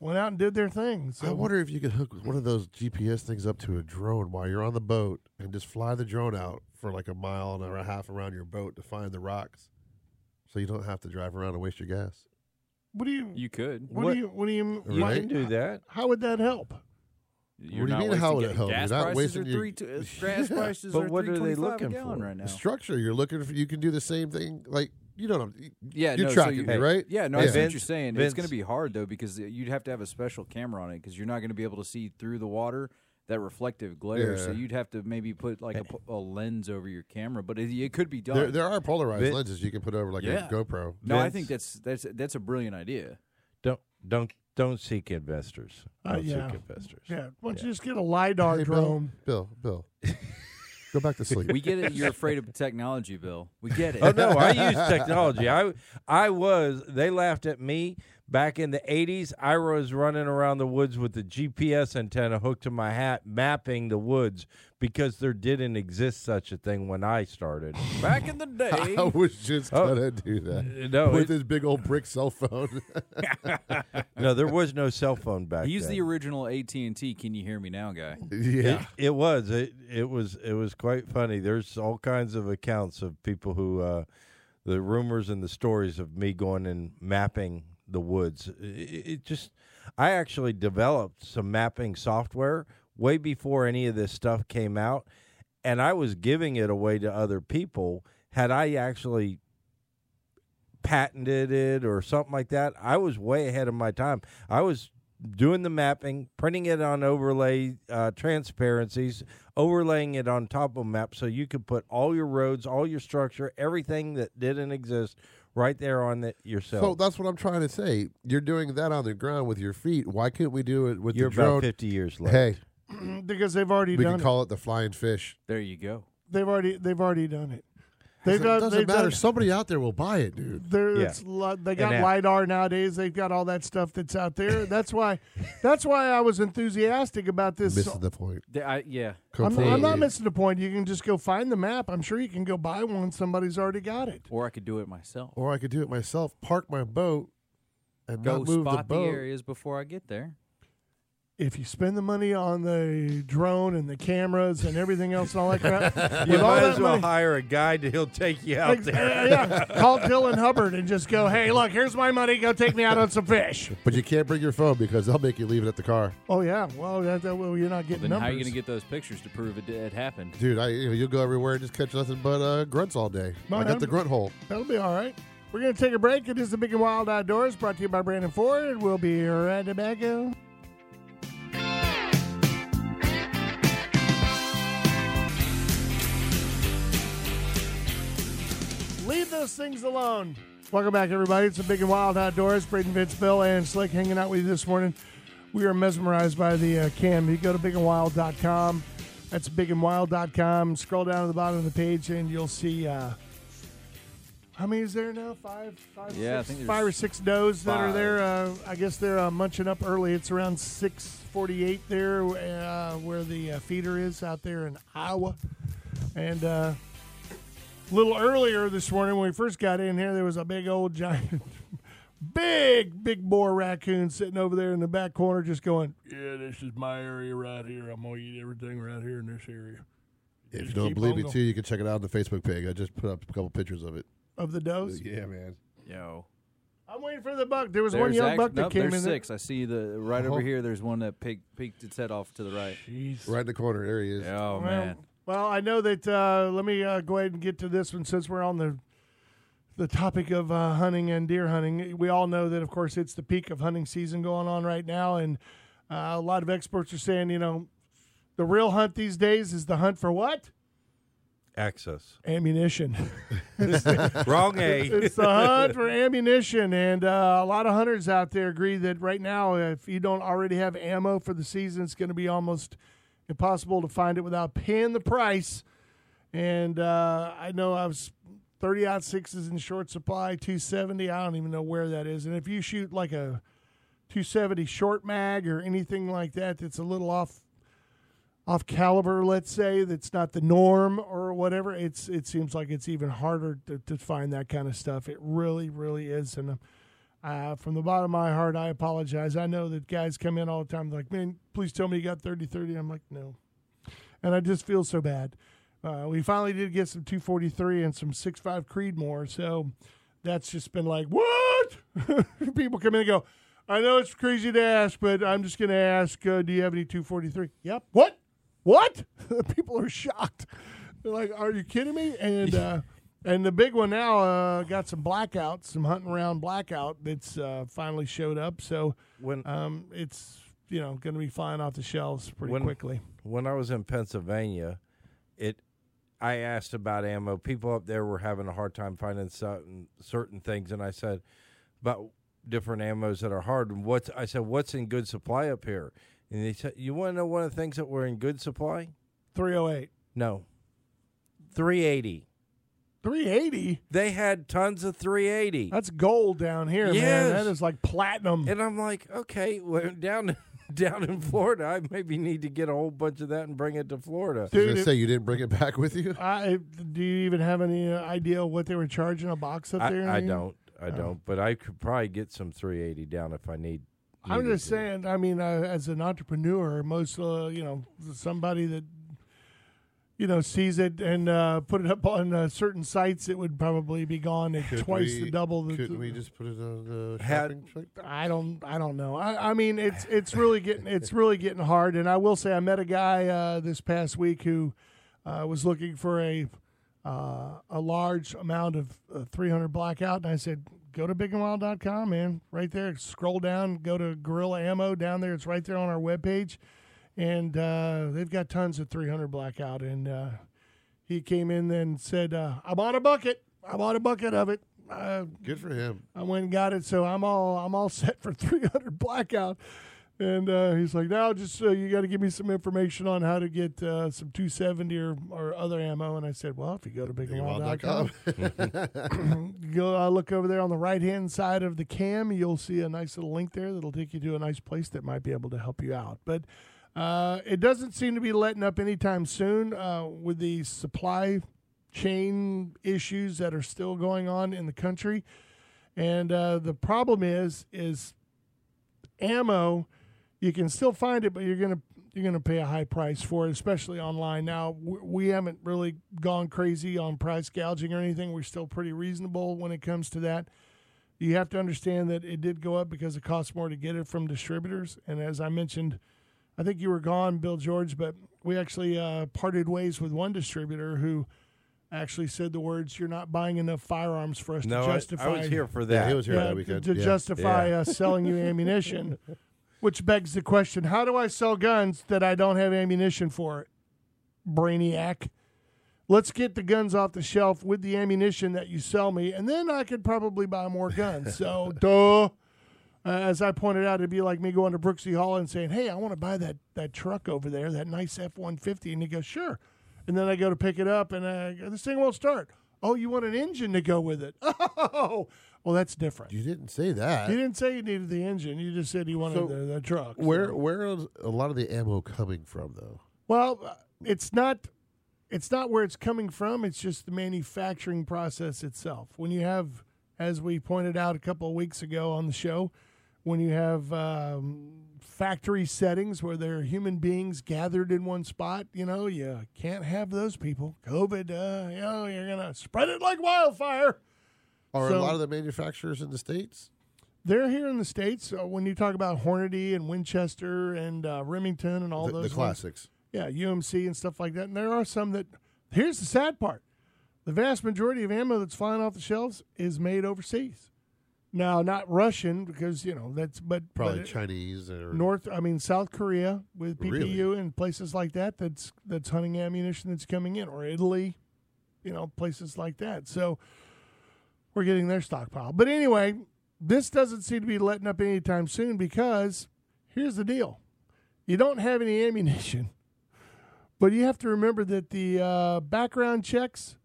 went out and did their thing. So I wonder if you could hook one of those G P S things up to a drone while you're on the boat and just fly the drone out for like a mile and a half around your boat to find the rocks. So you don't have to drive around and waste your gas. What do you? You could. What, what do you? What do you? You right? can do that. How would that help? You're what do you mean? How would it help? Gas you're not prices are your... three. To, uh, gas yeah. prices but are what are they looking for right now? The structure you're looking for. You can do the same thing. Like you don't. You, yeah, you're no, tracking so you, me, hey, right? Yeah, no, yeah. I see what you're saying. Vince. It's going to be hard though, because you'd have to have a special camera on it, because you're not going to be able to see through the water. That reflective glare, yeah. so you'd have to maybe put like a, a lens over your camera, but it, it could be done. There, there are polarized Vin- lenses you can put over like yeah. a GoPro. No, Vince. I think that's that's that's a brilliant idea. Don't don't don't seek investors. Don't uh, yeah. seek investors. Yeah, why don't yeah. you just get a LiDAR hey, drone, Bill? Bill, Bill. Go back to sleep. We get it. You're afraid of technology, Bill. We get it. Oh no, I use technology. I I was. They laughed at me. Back in the eighties, I was running around the woods with the G P S antenna hooked to my hat, mapping the woods, because there didn't exist such a thing when I started. Back in the day. I was just going to oh, do that no, with it, this big old brick cell phone. No, there was no cell phone back He's then. He's the original A T and T, can you hear me now, guy. Yeah. yeah. It, it was. It, it was. It was quite funny. There's all kinds of accounts of people who, uh, the rumors and the stories of me going and mapping the woods. It, it just, I actually developed some mapping software way before any of this stuff came out, and I was giving it away to other people. Had I actually patented it or something like that, I was way ahead of my time. I was doing the mapping, printing it on overlay uh, transparencies, overlaying it on top of a map so you could put all your roads, all your structure, everything that didn't exist right there on it yourself. So that's what I'm trying to say. You're doing that on the ground with your feet. Why couldn't we do it with You're the drone? You're about fifty years late. Hey. Because they've already we done it. We can call it the flying fish. There you go. They've already they've already done it. They've it got, doesn't they've matter. Done, Somebody out there will buy it, dude. Yeah. It's, they got LiDAR nowadays. They've got all that stuff that's out there. That's why That's why I was enthusiastic about this. Missing the point. The, I, yeah. I'm, I'm not missing the point. You can just go find the map. I'm sure you can go buy one. Somebody's already got it. Or I could do it myself. Or I could do it myself. Park my boat and go not move the boat. Go spot the areas before I get there. if you spend the money on the drone and the cameras and everything else and all that crap, you might as well money, hire a guide that he'll take you out ex- there. Yeah, call Dylan Hubbard and just go, hey, look, here's my money. Go take me out on some fish. But you can't bring your phone because they'll make you leave it at the car. Oh, yeah. Well, that, that, well you're not getting well, then numbers. How are you going to get those pictures to prove it, it happened? Dude, I, you know, you'll go everywhere and just catch nothing but uh, grunts all day. Mine, I got I'm, the grunt hole. That'll be all right. We're going to take a break. It is the Big and Wild Outdoors brought to you by Brandon Ford. We'll be right back. Leave those things alone. Welcome back, everybody. It's the Big and Wild Outdoors. Braden, Vince, Bill, and Slick hanging out with you this morning. We are mesmerized by the uh, cam. You go to big and wild dot com. That's big and wild dot com. Scroll down to the bottom of the page, and you'll see... Uh, How many is there now? Five, five, yeah, six, five or six does that five. Are there. Uh, I guess they're uh, munching up early. It's around six forty-eight there uh, where the uh, feeder is out there in Iowa. And uh, a little earlier this morning when we first got in here, there was a big old giant, big, big boar raccoon sitting over there in the back corner just going, yeah, this is my area right here. I'm going to eat everything right here in this area. If just you don't believe me, too, you can check it out on the Facebook page. I just put up a couple pictures of it. Of the does? Yeah, man. Yo. I'm waiting for the buck. There was there's one young act- buck that nope, came in there. There's six. I see the right uh-huh. over here. There's one that peaked, peaked its head off to the right. Jeez. Right in the corner. There he is. Oh, well, man. Well, I know that. Uh, let me uh, go ahead and get to this one since we're on the the topic of uh, hunting and deer hunting. We all know that, of course, it's the peak of hunting season going on right now. And uh, a lot of experts are saying, you know, the real hunt these days is the hunt for what? Access. Ammunition. Wrong A. It's the hunt for ammunition, and uh, a lot of hunters out there agree that right now, if you don't already have ammo for the season, it's going to be almost impossible to find it without paying the price. And uh, I know I was thirty ought sixes in short supply, two seventy. I don't even know where that is. And if you shoot like a two seventy short mag or anything like that, that's a little off. Off caliber, let's say, that's not the norm or whatever. It's it seems like it's even harder to, to find that kind of stuff. It really, really is. And uh, from the bottom of my heart, I apologize. I know that guys come in all the time like, man, please tell me you got thirty thirty. I'm like, no. And I just feel so bad. Uh, we finally did get some two forty-three and some six five Creedmoor. So that's just been like, what? People come in and go, I know it's crazy to ask, but I'm just going to ask, uh, do you have any two forty-three? Yep. What? What? People are shocked. They're like, are you kidding me? And uh, and the big one now uh, got some blackouts, some hunting around blackout that's uh, finally showed up. So when um, it's, you know, going to be flying off the shelves pretty when, quickly. When I was in Pennsylvania, it I asked about ammo. People up there were having a hard time finding certain, certain things, and I said, but different ammos that are hard. And what's, I said, what's in good supply up here? And they said, you want to know one of the things that were in good supply? three oh eight. No. three eighty. three eighty? They had tons of three eighty. That's gold down here, yes. Man. That is like platinum. And I'm like, okay, well, down down in Florida, I maybe need to get a whole bunch of that and bring it to Florida. Dude, I was going to say, you didn't bring it back with you? I, do you even have any idea what they were charging a box up there? I, I don't. I don't. Oh. But I could probably get some three eighty down if I need. I'm just saying, I mean, uh, as an entrepreneur, most, uh, you know, somebody that, you know, sees it and uh, put it up on uh, certain sites, it would probably be gone at could twice we, the double. The, couldn't we just put it on the shopping had, I don't, I don't know. I, I mean, it's it's really getting it's really getting hard. And I will say, I met a guy uh, this past week who uh, was looking for a uh, a large amount of uh, three hundred blackout, and I said, go to big and wild dot com, man. Right there. Scroll down. Go to Gorilla Ammo down there. It's right there on our webpage. And uh, they've got tons of three hundred blackout. And uh, he came in and said, uh, I bought a bucket. I bought a bucket of it. Uh, Good for him. I went and got it, so I'm all I'm all set for three hundred blackout. And uh, he's like, no, just uh, you got to give me some information on how to get uh, some two seventy or, or other ammo. And I said, well, if you go to big and wild dot com, go uh, look over there on the right-hand side of the cam. You'll see a nice little link there that'll take you to a nice place that might be able to help you out. But uh, it doesn't seem to be letting up anytime soon uh, with the supply chain issues that are still going on in the country. And uh, the problem is, is ammo you can still find it, but you're gonna you're gonna pay a high price for it, especially online. Now we, we haven't really gone crazy on price gouging or anything. We're still pretty reasonable when it comes to that. You have to understand that it did go up because it costs more to get it from distributors. And as I mentioned, I think you were gone, Bill George, but we actually uh, parted ways with one distributor who actually said the words, "You're not buying enough firearms for us no, to justify." I, I was here for that. Yeah, he was here yeah, that weekend. To yeah. justify yeah. us selling you ammunition, which begs the question: how do I sell guns that I don't have ammunition for? Brainiac. Let's get the guns off the shelf with the ammunition that you sell me, and then I could probably buy more guns. So, duh. Uh, as I pointed out, it'd be like me going to Brooksy Hall and saying, "Hey, I want to buy that, that truck over there, that nice F one fifty. And he goes, "Sure." And then I go to pick it up, and I go, "This thing won't start." "Oh, you want an engine to go with it." Oh, well, that's different. You didn't say that. You didn't say you needed the engine. You just said you wanted so the, the truck. So. Where where is a lot of the ammo coming from, though? Well, it's not it's not where it's coming from. It's just the manufacturing process itself. When you have, as we pointed out a couple of weeks ago on the show, when you have um, factory settings where there are human beings gathered in one spot, you know, you can't have those people. COVID, uh, you know, you're going to spread it like wildfire. Are so, a lot of the manufacturers in the States? They're here in the States. So when you talk about Hornady and Winchester and uh, Remington and all the, those. The classics. Ones, yeah, U M C and stuff like that. And there are some that, here's the sad part. The vast majority of ammo that's flying off the shelves is made overseas. Now, not Russian, because, you know, that's, but probably but Chinese or North, I mean, South Korea with P P U really? and places like that, that's that's hunting ammunition that's coming in, or Italy, you know, places like that. So we're getting their stockpile. But anyway, this doesn't seem to be letting up anytime soon because here's the deal. You don't have any ammunition, but you have to remember that the uh, background checks,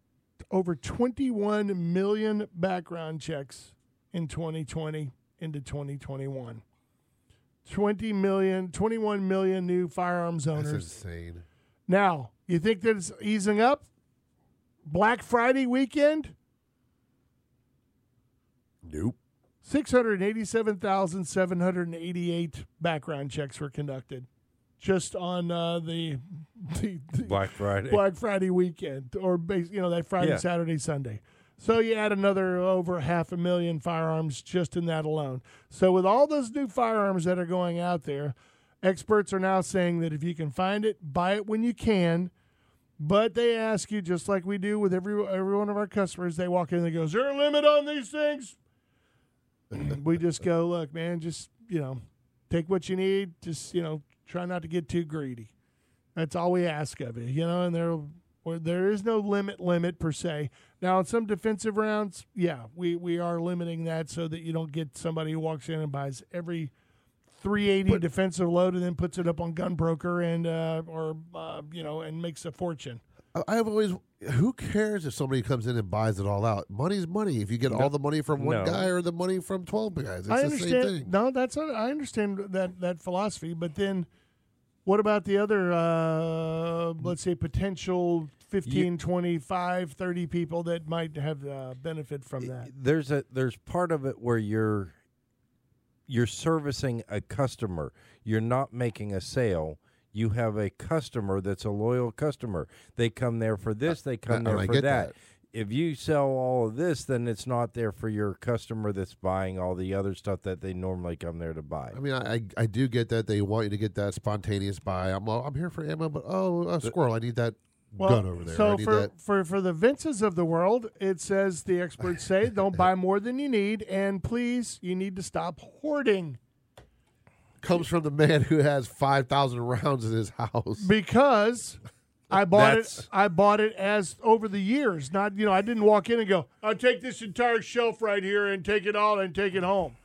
over twenty-one million background checks in twenty twenty into twenty twenty-one. twenty million, twenty-one million new firearms owners. That's insane. Now, you think that it's easing up? Black Friday weekend? Nope. six hundred eighty-seven thousand seven hundred eighty-eight background checks were conducted just on uh, the, the, the Black Friday Black Friday weekend, or base, you know, that Friday, yeah. Saturday, Sunday. So you add another over half a million firearms just in that alone. So with all those new firearms that are going out there, experts are now saying that if you can find it, buy it when you can. But they ask you, just like we do with every every one of our customers, they walk in and they go, "Is there a limit on these things?" We just go, "Look, man, just, you know, take what you need. Just, you know, try not to get too greedy." That's all we ask of it, you know, and there or there is no limit limit per se. Now, in some defensive rounds, yeah, we, we are limiting that so that you don't get somebody who walks in and buys every three eighty but, defensive load and then puts it up on Gunbroker and uh, or uh, you know, and makes a fortune. I've always, who cares if somebody comes in and buys it all out? Money's money. If you get no, all the money from one no. guy or the money from twelve guys, it's I the same thing. No, that's not, I understand that that philosophy, but then what about the other, uh, let's say, potential fifteen, you, twenty-five, thirty people that might have uh, benefit from that? There's a there's part of it where you're you're servicing a customer. You're not making a sale. You have a customer that's a loyal customer. They come there for this. They come there for that. that. If you sell all of this, then it's not there for your customer that's buying all the other stuff that they normally come there to buy. I mean, I I do get that. They want you to get that spontaneous buy. I'm I'm here for ammo, but oh, a squirrel, I need that well, gun over there. So I need for, that. for for the Vinces of the world, it says, the experts say, don't buy more than you need, and please, you need to stop hoarding. Comes from the man who has five thousand rounds in his house. Because I bought That's... it I bought it as over the years. Not, you know, I didn't walk in and go, "I'll take this entire shelf right here and take it all and take it home."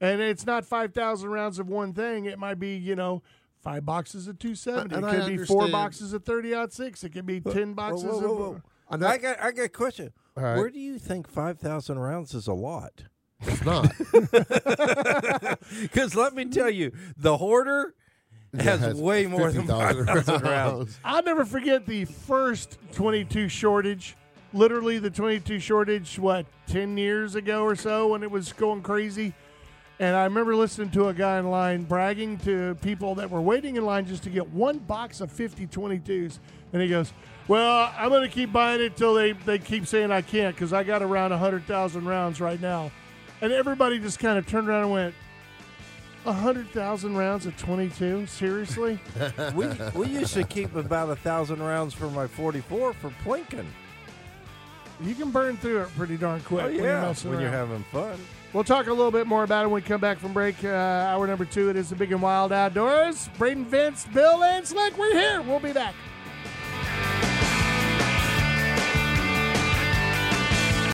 And it's not five thousand rounds of one thing. It might be, you know, five boxes of two seventy. And it could be four boxes of thirty aught six. It could be but, ten boxes whoa, whoa, whoa, of... Whoa. I got, I got a question. All right. Where do you think five thousand rounds is a lot? It's not. Because let me tell you, the hoarder has, has way more than five thousand rounds. I'll never forget the first twenty-two shortage, literally the twenty-two shortage, what, ten years ago or so when it was going crazy. And I remember listening to a guy in line bragging to people that were waiting in line just to get one box of fifty twenty-twos. And he goes, well, I'm going to keep buying it until they, they keep saying I can't because I got around one hundred thousand rounds right now. And everybody just kind of turned around and went, one hundred thousand rounds of twenty-two? Seriously? we we used to keep about one thousand rounds for my forty-four for Plinkin. You can burn through it pretty darn quick oh, yeah. when, you're, messing when you're having fun. We'll talk a little bit more about it when we come back from break. Uh, hour number two, it is the Big and Wild Outdoors. Braden, Vince, Bill, and Slick, we're here. We'll be back.